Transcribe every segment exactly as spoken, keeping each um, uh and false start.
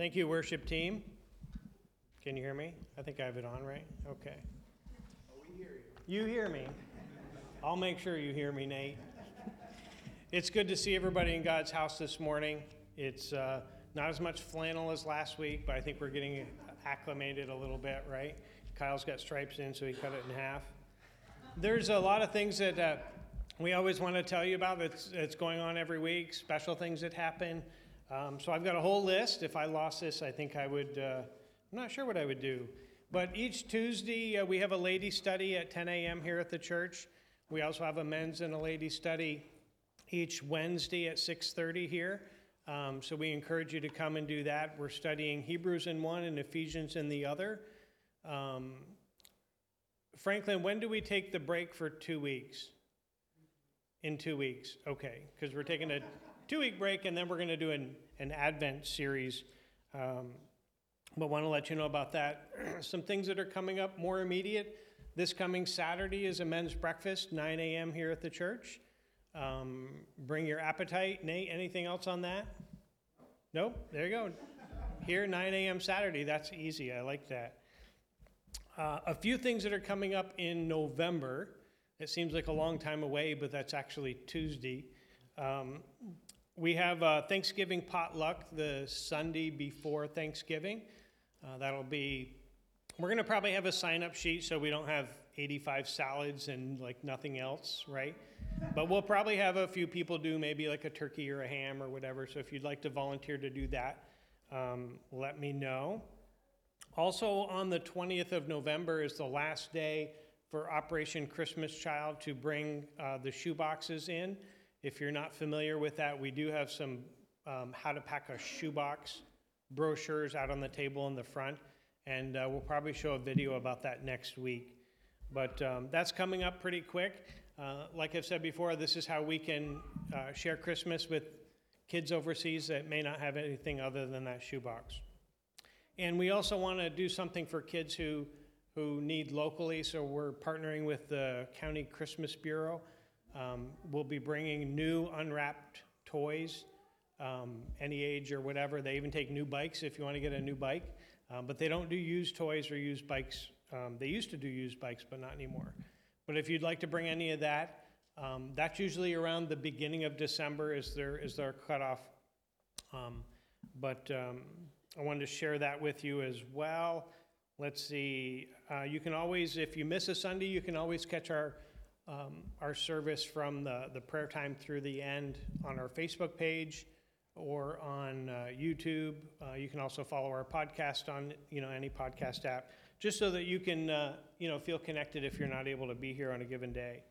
Thank you, worship team. Can you hear me? I think I have it on, right? Okay. Oh, we hear you. You hear me. I'll make sure you hear me, Nate. It's good to see everybody in God's house this morning. It's uh, not as much flannel as last week, but I think we're getting acclimated a little bit, right? Kyle's got stripes in, so he cut it in half. There's a lot of things that uh, we always want to tell you about that's, that's going on every week, special things that happen. Um, so I've got a whole list. If I lost this, I think I would, uh, I'm not sure what I would do. But each Tuesday, uh, we have a ladies' study at ten a.m. here at the church. We also have a men's and a ladies' study each Wednesday at six thirty here. Um, so we encourage you to come and do that. We're studying Hebrews in one and Ephesians in the other. Um, Franklin, when do we take the break for two weeks? In two weeks. Okay, because we're taking a... two-week break, and then we're going to do an, an Advent series. Um, but want to let you know about that. Some things that are coming up more immediate. This coming Saturday is a men's breakfast, nine a.m. here at the church. Um, bring your appetite. Nate, anything else on that? Nope. There you go. Here, nine a.m. Saturday. That's easy. I like that. Uh, a few things that are coming up in November. It seems like a long time away, but that's actually Tuesday. Um, We have a Thanksgiving potluck the Sunday before Thanksgiving. Uh, that'll be, we're going to probably have a sign-up sheet so we don't have eighty-five salads and like nothing else, right? But we'll probably have a few people do maybe like a turkey or a ham or whatever. So if you'd like to volunteer to do that, um, let me know. Also on the twentieth of November is the last day for Operation Christmas Child to bring uh, the shoeboxes in. If you're not familiar with that, we do have some um, how to pack a shoebox brochures out on the table in the front, and uh, we'll probably show a video about that next week. But um, that's coming up pretty quick. Uh, like I've said before, this is how we can uh, share Christmas with kids overseas that may not have anything other than that shoebox. And we also want to do something for kids who, who need locally, so we're partnering with the County Christmas Bureau. Um, we'll be bringing new unwrapped toys, um, any age or whatever. They even take new bikes if you want to get a new bike. Um, but they don't do used toys or used bikes. Um, they used to do used bikes, but not anymore. But if you'd like to bring any of that, um, that's usually around the beginning of December is their, is their cutoff. Um, but um, I wanted to share that with you as well. Let's see. Uh, you can always, if you miss a Sunday, you can always catch our Um, our service from the, the prayer time through the end on our Facebook page or on uh, YouTube. Uh, you can also follow our podcast on, you know, any podcast app, just so that you can, uh, you know, feel connected if you're not able to be here on a given day.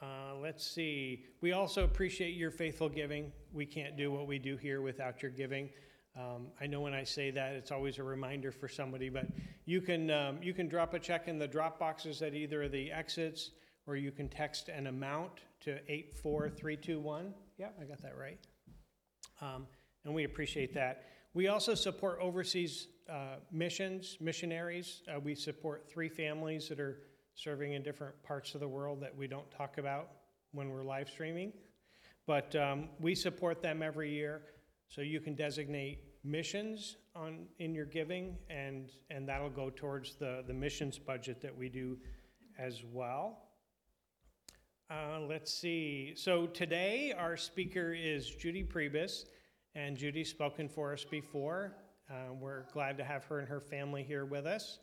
Uh, let's see. We also appreciate your faithful giving. We can't do what we do here without your giving. Um, I know when I say that, it's always a reminder for somebody, but you can um, you can drop a check in the drop boxes at either of the exits, or you can text an amount to eight four three two one. Yeah, I got that right. Um, and we appreciate that. We also support overseas uh, missions, missionaries. Uh, we support three families that are serving in different parts of the world that we don't talk about when we're live streaming, but um, we support them every year. So you can designate missions on in your giving, and and that'll go towards the, the missions budget that we do as well. Uh, let's see. So today our speaker is Judy Priebus, and Judy's spoken for us before. Uh, we're glad to have her and her family here with us.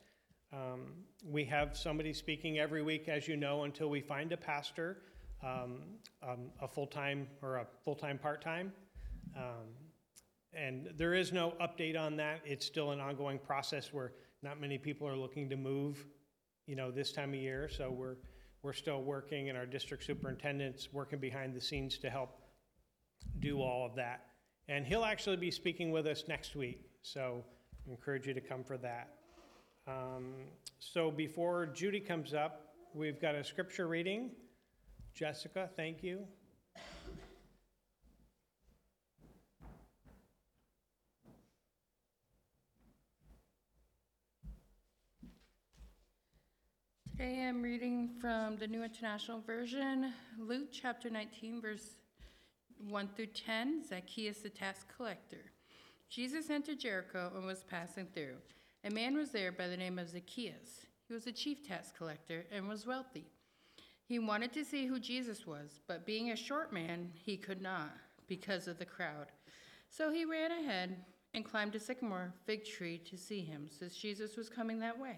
Um, we have somebody speaking every week, as you know, until we find a pastor, um, um, a full-time or a full-time part-time. Um, And there is no update on that. It's still an ongoing process where not many people are looking to move, you know, this time of year. So we're we're still working, and our district superintendent's working behind the scenes to help do all of that. And he'll actually be speaking with us next week. So I encourage you to come for that. Um, so before Judy comes up, we've got a scripture reading. Jessica, thank you. Today I'm reading from the New International Version, Luke chapter nineteen, verse one through ten, Zacchaeus the tax collector. Jesus entered Jericho and was passing through. A man was there by the name of Zacchaeus. He was a chief tax collector and was wealthy. He wanted to see who Jesus was, but being a short man, he could not because of the crowd. So he ran ahead and climbed a sycamore fig tree to see him, since Jesus was coming that way.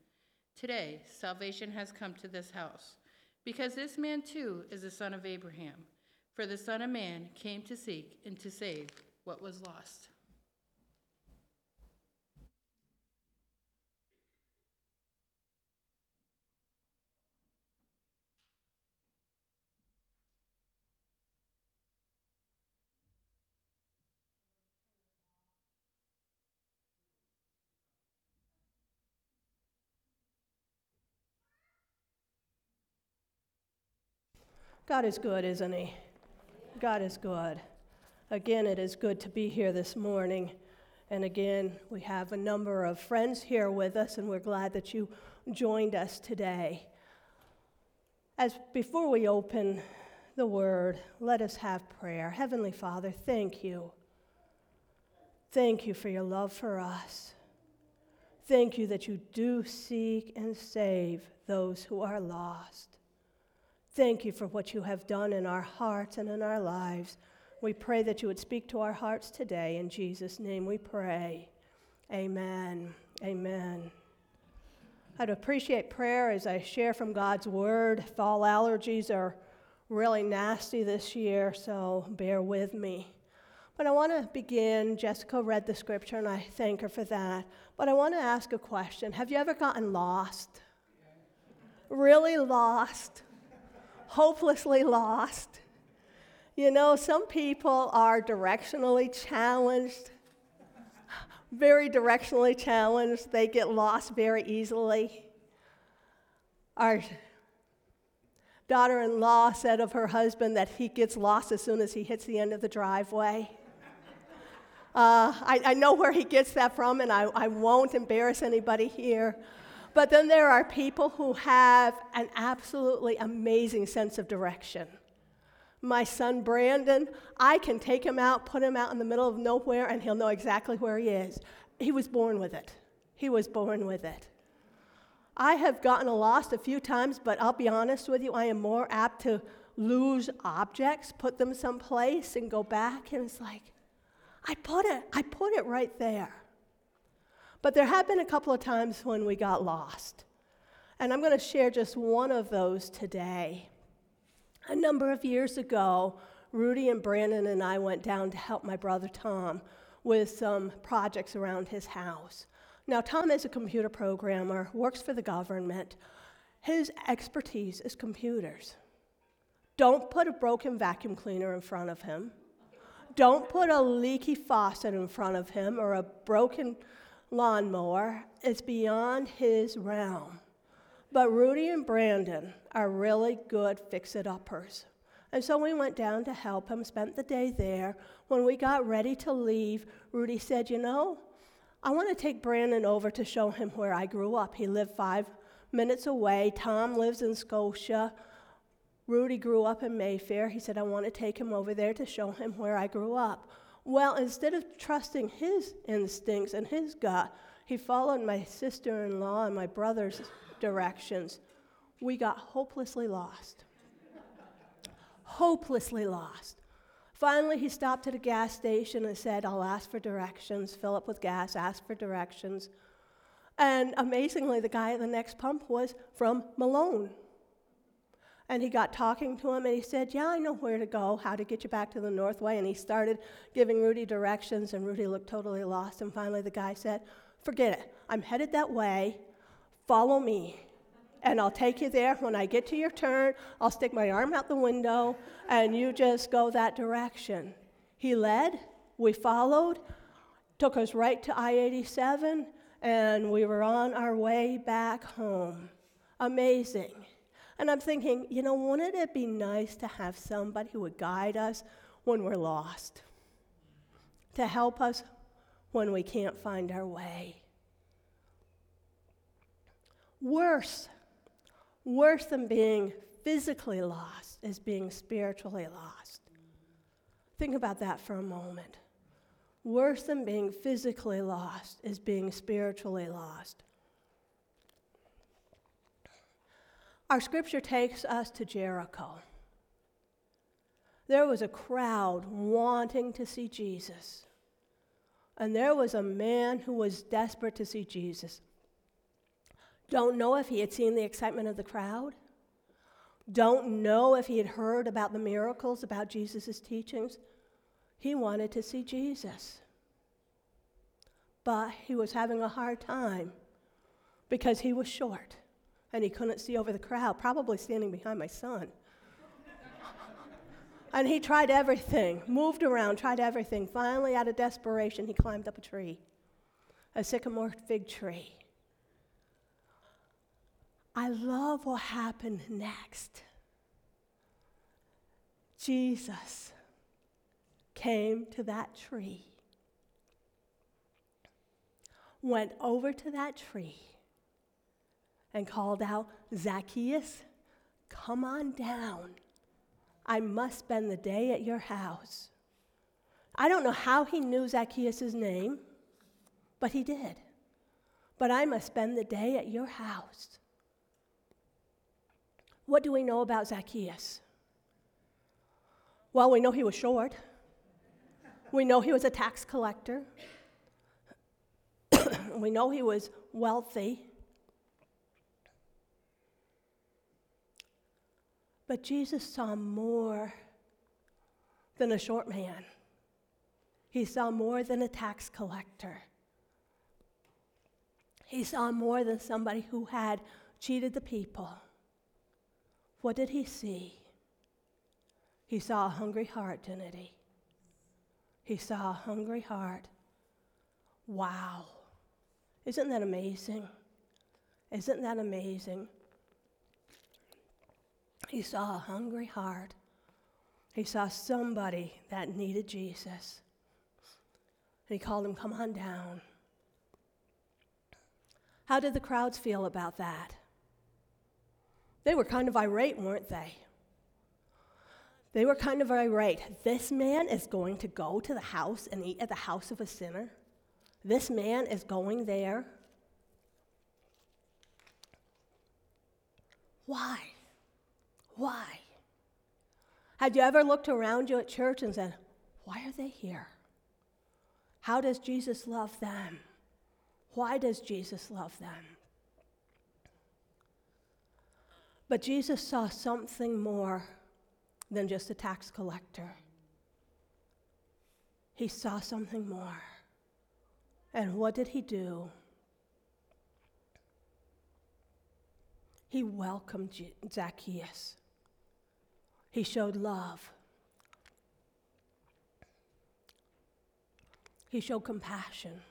"Today salvation has come to this house, because this man too is a son of Abraham. For the Son of Man came to seek and to save what was lost." God is good, isn't he? God is good. Again, it is good to be here this morning. And again, we have a number of friends here with us, and we're glad that you joined us today. As before we open the word, let us have prayer. Heavenly Father, thank you. Thank you for your love for us. Thank you that you do seek and save those who are lost. Thank you for what you have done in our hearts and in our lives. We pray that you would speak to our hearts today. In Jesus' name we pray. Amen. Amen. I'd appreciate prayer as I share from God's Word. Fall allergies are really nasty this year, so bear with me. But I want to begin. Jessica read the scripture, and I thank her for that. But I want to ask a question. Have you ever gotten lost? Really lost? Hopelessly lost. You know, some people are directionally challenged, very directionally challenged. They get lost very easily. Our daughter-in-law said of her husband that he gets lost as soon as he hits the end of the driveway. Uh, I, I know where he gets that from, and I, I won't embarrass anybody here. But then there are people who have an absolutely amazing sense of direction. My son, Brandon, I can take him out, put him out in the middle of nowhere, and he'll know exactly where he is. He was born with it. He was born with it. I have gotten lost a few times, but I'll be honest with you, I am more apt to lose objects, put them someplace, and go back, and it's like, I put it, I put it right there. But there have been a couple of times when we got lost. And I'm going to share just one of those today. A number of years ago, Rudy and Brandon and I went down to help my brother Tom with some projects around his house. Now, Tom is a computer programmer, works for the government. His expertise is computers. Don't put a broken vacuum cleaner in front of him. Don't put a leaky faucet in front of him or a broken lawnmower. Is beyond his realm. But Rudy and Brandon are really good fix-it-uppers. And so we went down to help him, spent the day there. When we got ready to leave, Rudy said, "You know, I want to take Brandon over to show him where I grew up." He lived five minutes away. Tom lives in Scotia. Rudy grew up in Mayfair. He said, "I want to take him over there to show him where I grew up." Well, instead of trusting his instincts and his gut, he followed my sister-in-law and my brother's directions. We got hopelessly lost. Hopelessly lost. Finally, he stopped at a gas station and said, "I'll ask for directions, fill up with gas, ask for directions." And amazingly, the guy at the next pump was from Malone. And he got talking to him, and he said, "Yeah, I know where to go, how to get you back to the Northway." And he started giving Rudy directions, and Rudy looked totally lost. And finally, the guy said, "Forget it. I'm headed that way. Follow me, and I'll take you there. When I get to your turn, I'll stick my arm out the window, and you just go that direction." He led. We followed. took us right to I eighty-seven, and we were on our way back home. Amazing. And I'm thinking, you know, wouldn't it be nice to have somebody who would guide us when we're lost, to help us when we can't find our way? Worse, worse than being physically lost is being spiritually lost. Think about that for a moment. Worse than being physically lost is being spiritually lost. Our scripture takes us to Jericho. There was a crowd wanting to see Jesus. And there was a man who was desperate to see Jesus. Don't know if he had seen the excitement of the crowd. Don't know if he had heard about the miracles, about Jesus' teachings. He wanted to see Jesus. But he was having a hard time because he was short and he couldn't see over the crowd, probably standing behind my son. And he tried everything, moved around, tried everything. Finally, out of desperation, he climbed up a tree, a sycamore fig tree. I love what happened next. Jesus came to that tree, went over to that tree, and called out, "Zacchaeus, come on down. I must spend the day at your house." I don't know how he knew Zacchaeus' name, but he did. "But I must spend the day at your house." What do we know about Zacchaeus? Well, we know he was short. We know he was a tax collector. We know he was wealthy. But Jesus saw more than a short man. He saw more than a tax collector. He saw more than somebody who had cheated the people. What did he see? He saw a hungry heart, didn't he? He saw a hungry heart. Wow. Isn't that amazing? Isn't that amazing? He saw a hungry heart. He saw somebody that needed Jesus. And he called him, "Come on down." How did the crowds feel about that? They were kind of irate, weren't they? They were kind of irate. This man is going to go to the house and eat at the house of a sinner. This man is going there. Why? Why? Had you ever looked around you at church and said, "Why are they here? How does Jesus love them? Why does Jesus love them?" But Jesus saw something more than just a tax collector. He saw something more. And what did he do? He welcomed Zacchaeus. He showed love. He showed compassion.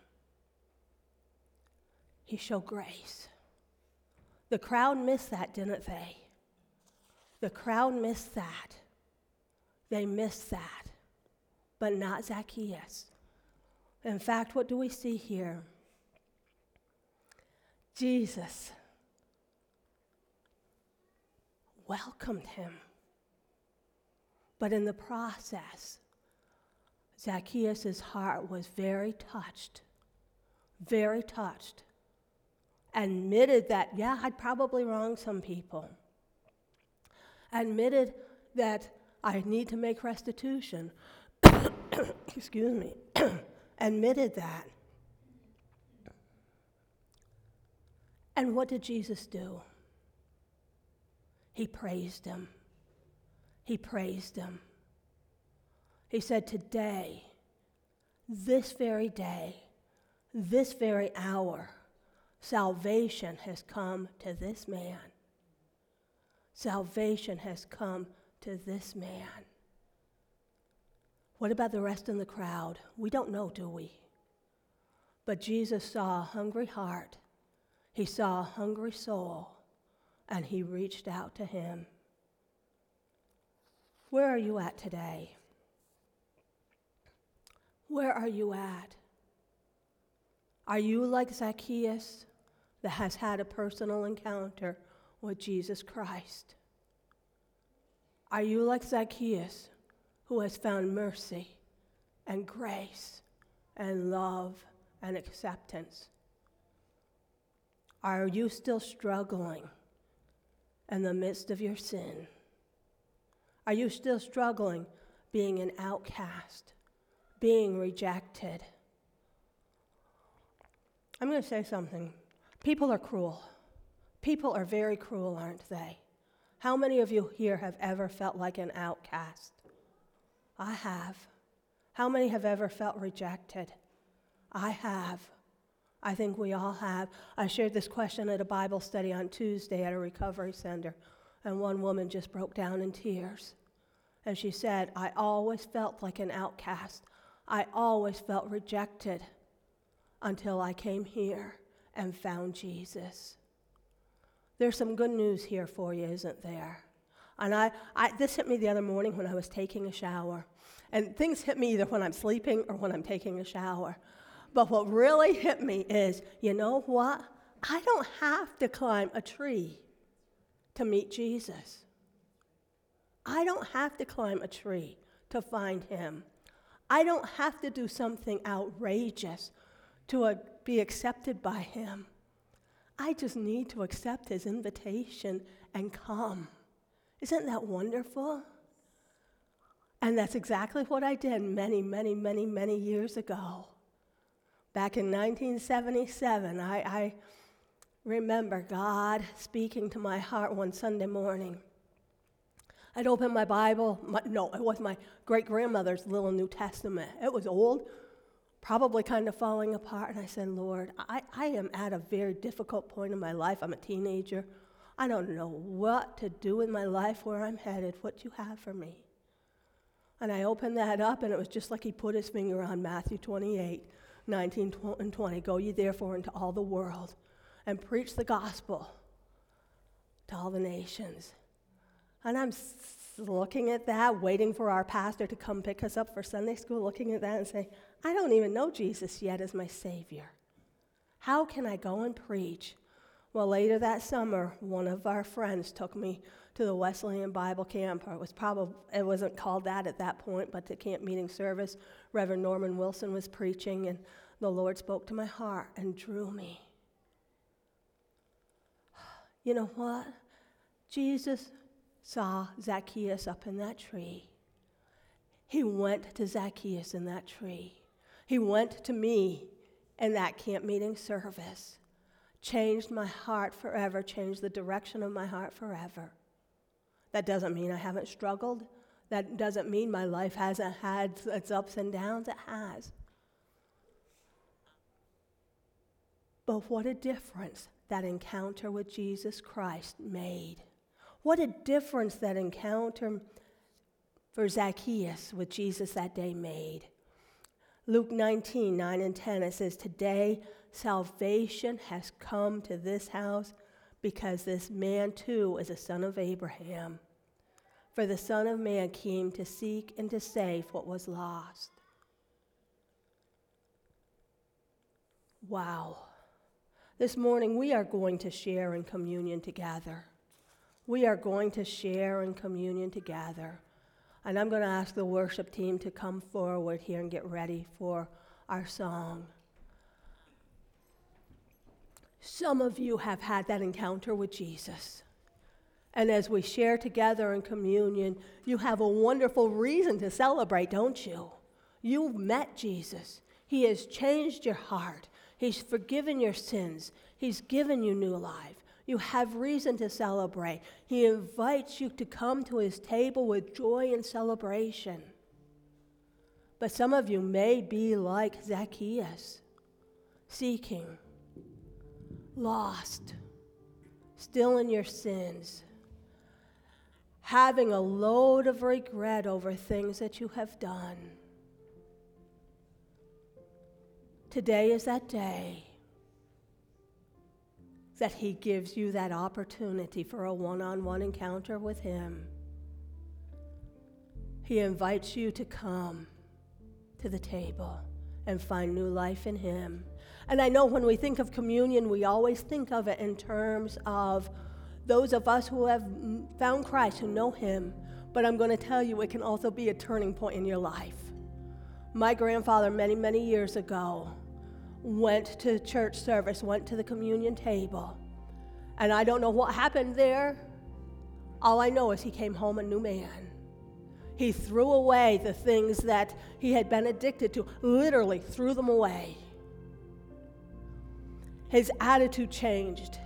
He showed grace. The crowd missed that, didn't they? The crowd missed that. They missed that, but not Zacchaeus. In fact, what do we see here? Jesus welcomed him, but in the process, Zacchaeus' heart was very touched, very touched. Admitted that, yeah, I'd probably wronged some people. Admitted that I need to make restitution. Excuse me. Admitted that. And what did Jesus do? He praised him. He praised him. He said, "Today, this very day, this very hour, salvation has come to this man. Salvation has come to this man." What about the rest in the crowd? We don't know, do we? But Jesus saw a hungry heart. He saw a hungry soul, and he reached out to him. Where are you at today? Where are you at? Are you like Zacchaeus, that has had a personal encounter with Jesus Christ? Are you like Zacchaeus, who has found mercy and grace and love and acceptance? Are you still struggling in the midst of your sin? Are you still struggling being an outcast, being rejected? I'm going to say something. People are cruel. People are very cruel, aren't they? How many of you here have ever felt like an outcast? I have. How many have ever felt rejected? I have. I think we all have. I shared this question at a Bible study on Tuesday at a recovery center, and one woman just broke down in tears. And she said, I always felt like an outcast. I always felt rejected until I came here and found Jesus. There's some good news here for you, isn't there? And I, I, this hit me the other morning when I was taking a shower. And things hit me either when I'm sleeping or when I'm taking a shower. But what really hit me is, you know what? I don't have to climb a tree to meet Jesus. I don't have to climb a tree to find him. I don't have to do something outrageous to a, be accepted by him. I just need to accept his invitation and come. Isn't that wonderful? And that's exactly what I did many, many, many, many years ago. Back in nineteen seventy-seven, I, I remember God speaking to my heart one Sunday morning. I'd open my Bible. My, no, it was my great-grandmother's little New Testament. It was old, probably kind of falling apart. And I said, Lord, I, I am at a very difficult point in my life. I'm a teenager. I don't know what to do with my life, where I'm headed, what you have for me. And I opened that up, and it was just like he put his finger on Matthew twenty-eight, nineteen and twenty, go ye therefore into all the world and preach the gospel to all the nations. And I'm looking at that, waiting for our pastor to come pick us up for Sunday school, looking at that and saying, I don't even know Jesus yet as my Savior. How can I go and preach? Well, later that summer, one of our friends took me to the Wesleyan Bible Camp. It was probably, it wasn't called that at that point, but the camp meeting service, Reverend Norman Wilson was preaching, and the Lord spoke to my heart and drew me. You know what? Jesus saw Zacchaeus up in that tree. He went to Zacchaeus in that tree. He went to me in that camp meeting service. Changed my heart forever, changed the direction of my heart forever. That doesn't mean I haven't struggled. That doesn't mean my life hasn't had its ups and downs. It has. But what a difference that encounter with Jesus Christ made. What a difference that encounter for Zacchaeus with Jesus that day made. Luke nineteen, nine and ten, it says, today salvation has come to this house, because this man too is a son of Abraham. For the Son of Man came to seek and to save what was lost. Wow. This morning we are going to share in communion together. We are going to share in communion together. And I'm going to ask the worship team to come forward here and get ready for our song. Some of you have had that encounter with Jesus. And as we share together in communion, you have a wonderful reason to celebrate, don't you? You've met Jesus. He has changed your heart. He's forgiven your sins. He's given you new life. You have reason to celebrate. He invites you to come to his table with joy and celebration. But some of you may be like Zacchaeus, seeking, lost, still in your sins, having a load of regret over things that you have done. Today is that day that he gives you that opportunity for a one-on-one encounter with him. He invites you to come to the table and find new life in him. And I know when we think of communion, we always think of it in terms of those of us who have found Christ, who know him. But I'm going to tell you, it can also be a turning point in your life. My grandfather, many, many years ago, went to church service, went to the communion table. And I don't know what happened there. All I know is he came home a new man. He threw away the things that he had been addicted to, literally threw them away. His attitude changed.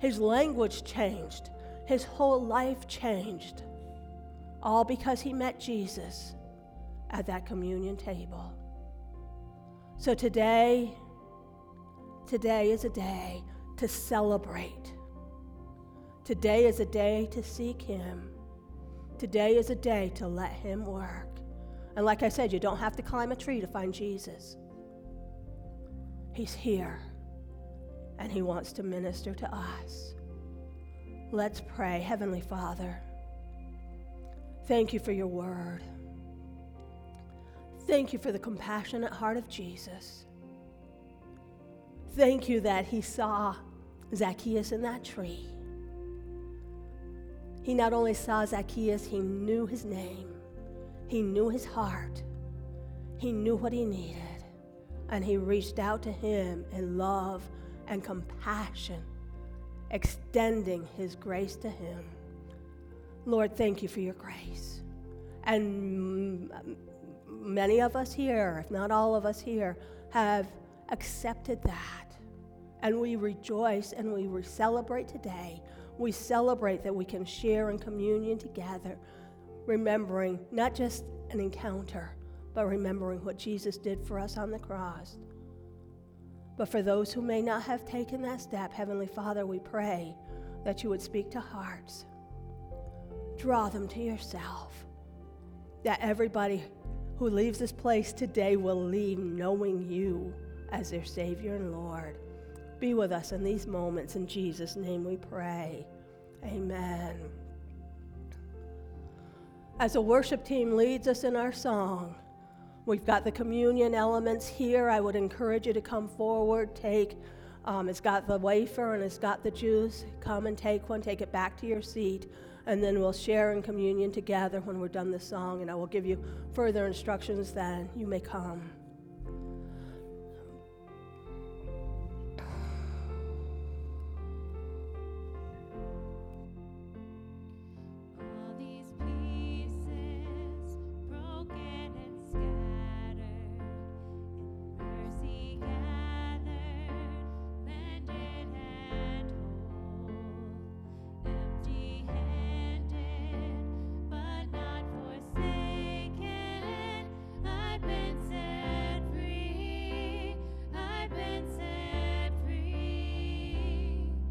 His language changed. His whole life changed. All because he met Jesus at that communion table. So today, today is a day to celebrate. Today is a day to seek him. Today is a day to let him work. And like I said, you don't have to climb a tree to find Jesus. He's here, and he wants to minister to us. Let's pray. Heavenly Father, thank you for your word. Thank you for the compassionate heart of Jesus. Thank you that he saw Zacchaeus in that tree. He not only saw Zacchaeus, he knew his name. He knew his heart. He knew what he needed. And he reached out to him in love and compassion, extending his grace to him. Lord, thank you for your grace. And many of us here, if not all of us here, have accepted that. And we rejoice and we celebrate today. We celebrate that we can share in communion together, remembering not just an encounter, but remembering what Jesus did for us on the cross. But for those who may not have taken that step, Heavenly Father, we pray that you would speak to hearts. Draw them to yourself, that everybody who leaves this place today will leave knowing you as their Savior and Lord. Be with us in these moments. In Jesus' name we pray. Amen. As the worship team leads us in our song, we've got the communion elements here. I would encourage you to come forward, take. Um, it's got the wafer and it's got the juice. Come and take one, take it back to your seat, and then we'll share in communion together when we're done this song, and I will give you further instructions then. You may come.